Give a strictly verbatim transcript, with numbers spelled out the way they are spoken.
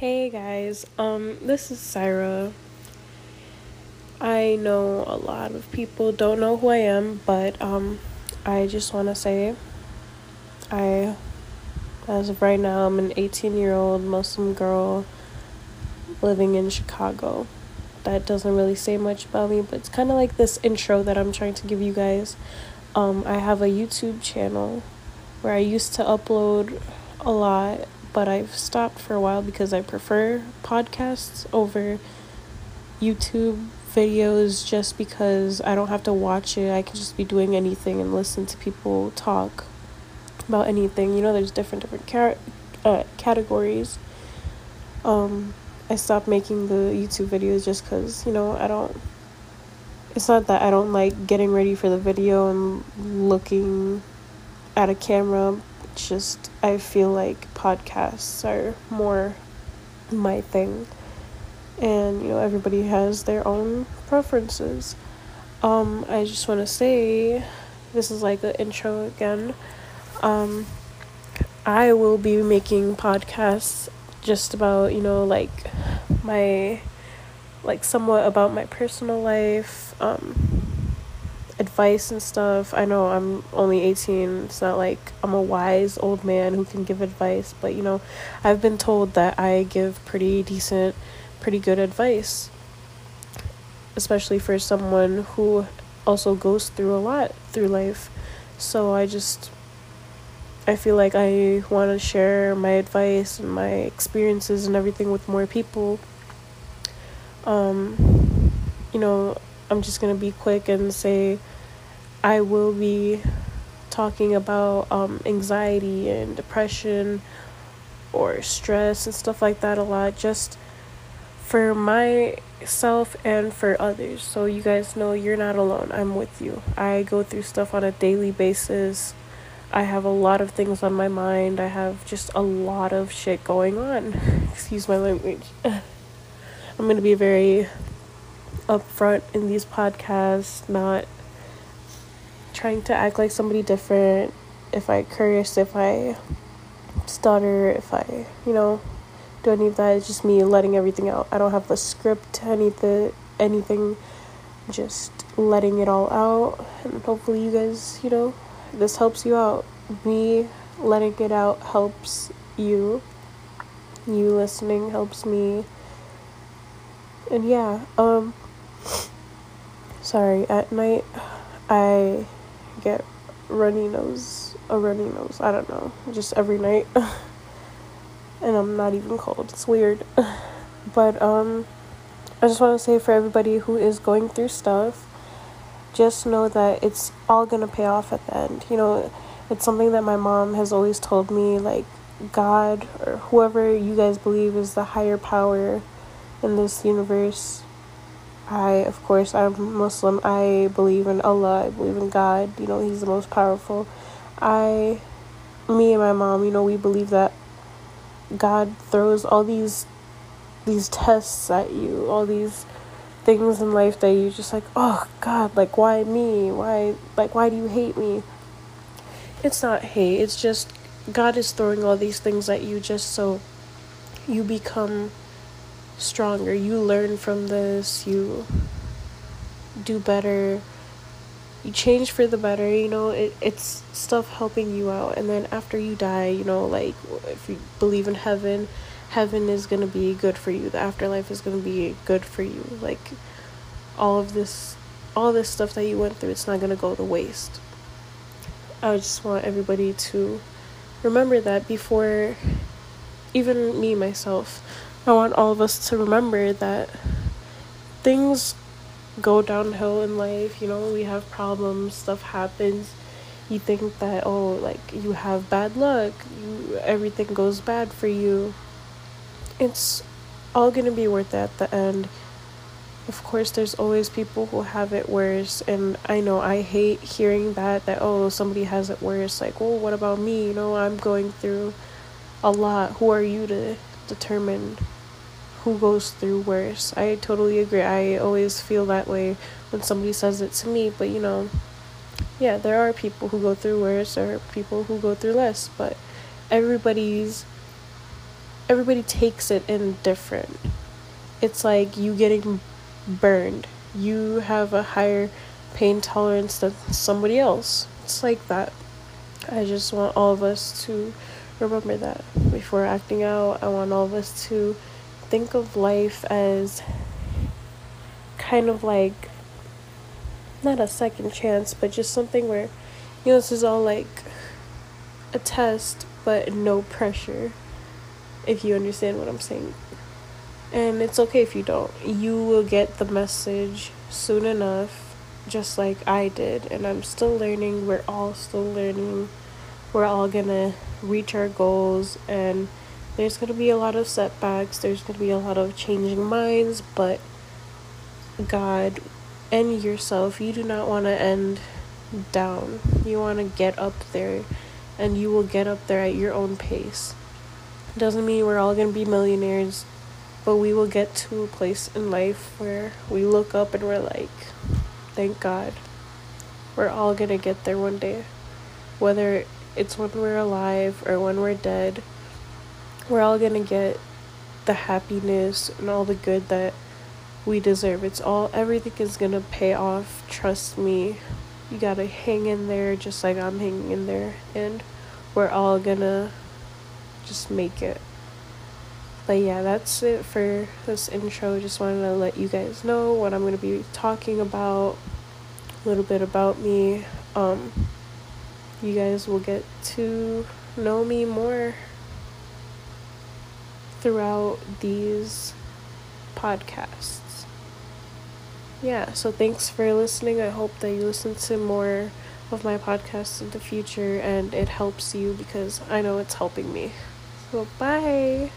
Hey guys, um, this is Saira. I know a lot of people don't know who I am, but um, I just want to say I, as of right now, I'm an eighteen-year-old Muslim girl living in Chicago. That doesn't really say much about me, but it's kind of like this intro that I'm trying to give you guys. Um, I have a YouTube channel where I used to upload a lot, but I've stopped for a while because I prefer podcasts over YouTube videos just because I don't have to watch it. I can just be doing anything and listen to people talk about anything. You know, there's different different car- uh, categories. Um, I stopped making the YouTube videos just because, you know, I don't... It's not that I don't like getting ready for the video and looking at a camera. Just I feel like podcasts are more my thing, and you know everybody has their own preferences. um I just want to say, this is like an intro again, um I will be making podcasts just about, you know, like my like somewhat about my personal life, um advice and stuff. I know I'm only eighteen. It's not like I'm a wise old man who can give advice, but you know, I've been told that I give pretty decent, pretty good advice, especially for someone who also goes through a lot through life. So I just, I feel like I want to share my advice and my experiences and everything with more people. Um, you know, I'm just going to be quick and say I will be talking about um, anxiety and depression or stress and stuff like that a lot, just for myself and for others. So you guys know you're not alone. I'm with you. I go through stuff on a daily basis. I have a lot of things on my mind. I have just a lot of shit going on. Excuse my language. I'm going to be very upfront in these podcasts, not trying to act like somebody different. If I curse, if I stutter, if I, you know, do any of that, it's just me letting everything out. I don't have the script, any the anything, just letting it all out, and hopefully you guys, you know, this helps you out. Me letting it out helps you. You listening helps me. And yeah, um, sorry, at night I get runny nose, a runny nose, I don't know, just every night, and I'm not even cold, it's weird, but um, I just want to say for everybody who is going through stuff, just know that it's all gonna pay off at the end. You know, it's something that my mom has always told me, like, God, or whoever you guys believe is the higher power in this universe. I, of course, I'm Muslim. I believe in Allah. I believe in God. You know, he's the most powerful. I, me and my mom, you know, we believe that God throws all these, these tests at you, all these things in life that you just like, oh God, like, why me? Why, like, why do you hate me? It's not hate. It's just God is throwing all these things at you just so you become stronger. You learn from this, you do better, you change for the better. You know, it, it's stuff helping you out. And then after you die, you know, like, if you believe in heaven, heaven is gonna be good for you. The afterlife is gonna be good for you. Like, all of this, all this stuff that you went through, it's not gonna go to waste. I just want everybody to remember that before, even me, myself, I want all of us to remember that things go downhill in life. You know, we have problems, stuff happens. You think that, oh, like, you have bad luck, you, everything goes bad for you. It's all gonna be worth it at the end. Of course, there's always people who have it worse, and I know I hate hearing that, that, oh, somebody has it worse. Like, well, what about me? You know, I'm going through a lot. Who are you to determine who goes through worse? I totally agree. I always feel that way when somebody says it to me, but you know, yeah, there are people who go through worse, there are people who go through less, but everybody's everybody takes it in different. It's like you getting burned. You have a higher pain tolerance than somebody else. It's like that. I just want all of us to remember that before acting out. I want all of us to think of life as kind of like, not a second chance, but just something where, you know, this is all like a test, but no pressure, if you understand what I'm saying. And it's okay if you don't. You will get the message soon enough, just like I did. And I'm still learning. We're all still learning. We're all gonna reach our goals. And there's gonna be a lot of setbacks. There's gonna be a lot of changing minds. But God and yourself, you do not want to end down. You want to get up there. And you will get up there at your own pace. It doesn't mean we're all gonna be millionaires, but we will get to a place in life where we look up and we're like, thank God, we're all gonna get there one day. Whether it's when we're alive or when we're dead, we're all gonna get the happiness and all the good that we deserve. It's all, everything is gonna pay off. Trust me, you gotta hang in there just like I'm hanging in there. And we're all gonna just make it. But yeah, that's it for this intro. Just wanted to let you guys know what I'm going to be talking about, a little bit about me. Um, you guys will get to know me more throughout these podcasts. Yeah, so thanks for listening. I hope that you listen to more of my podcasts in the future and it helps you, because I know it's helping me. So bye!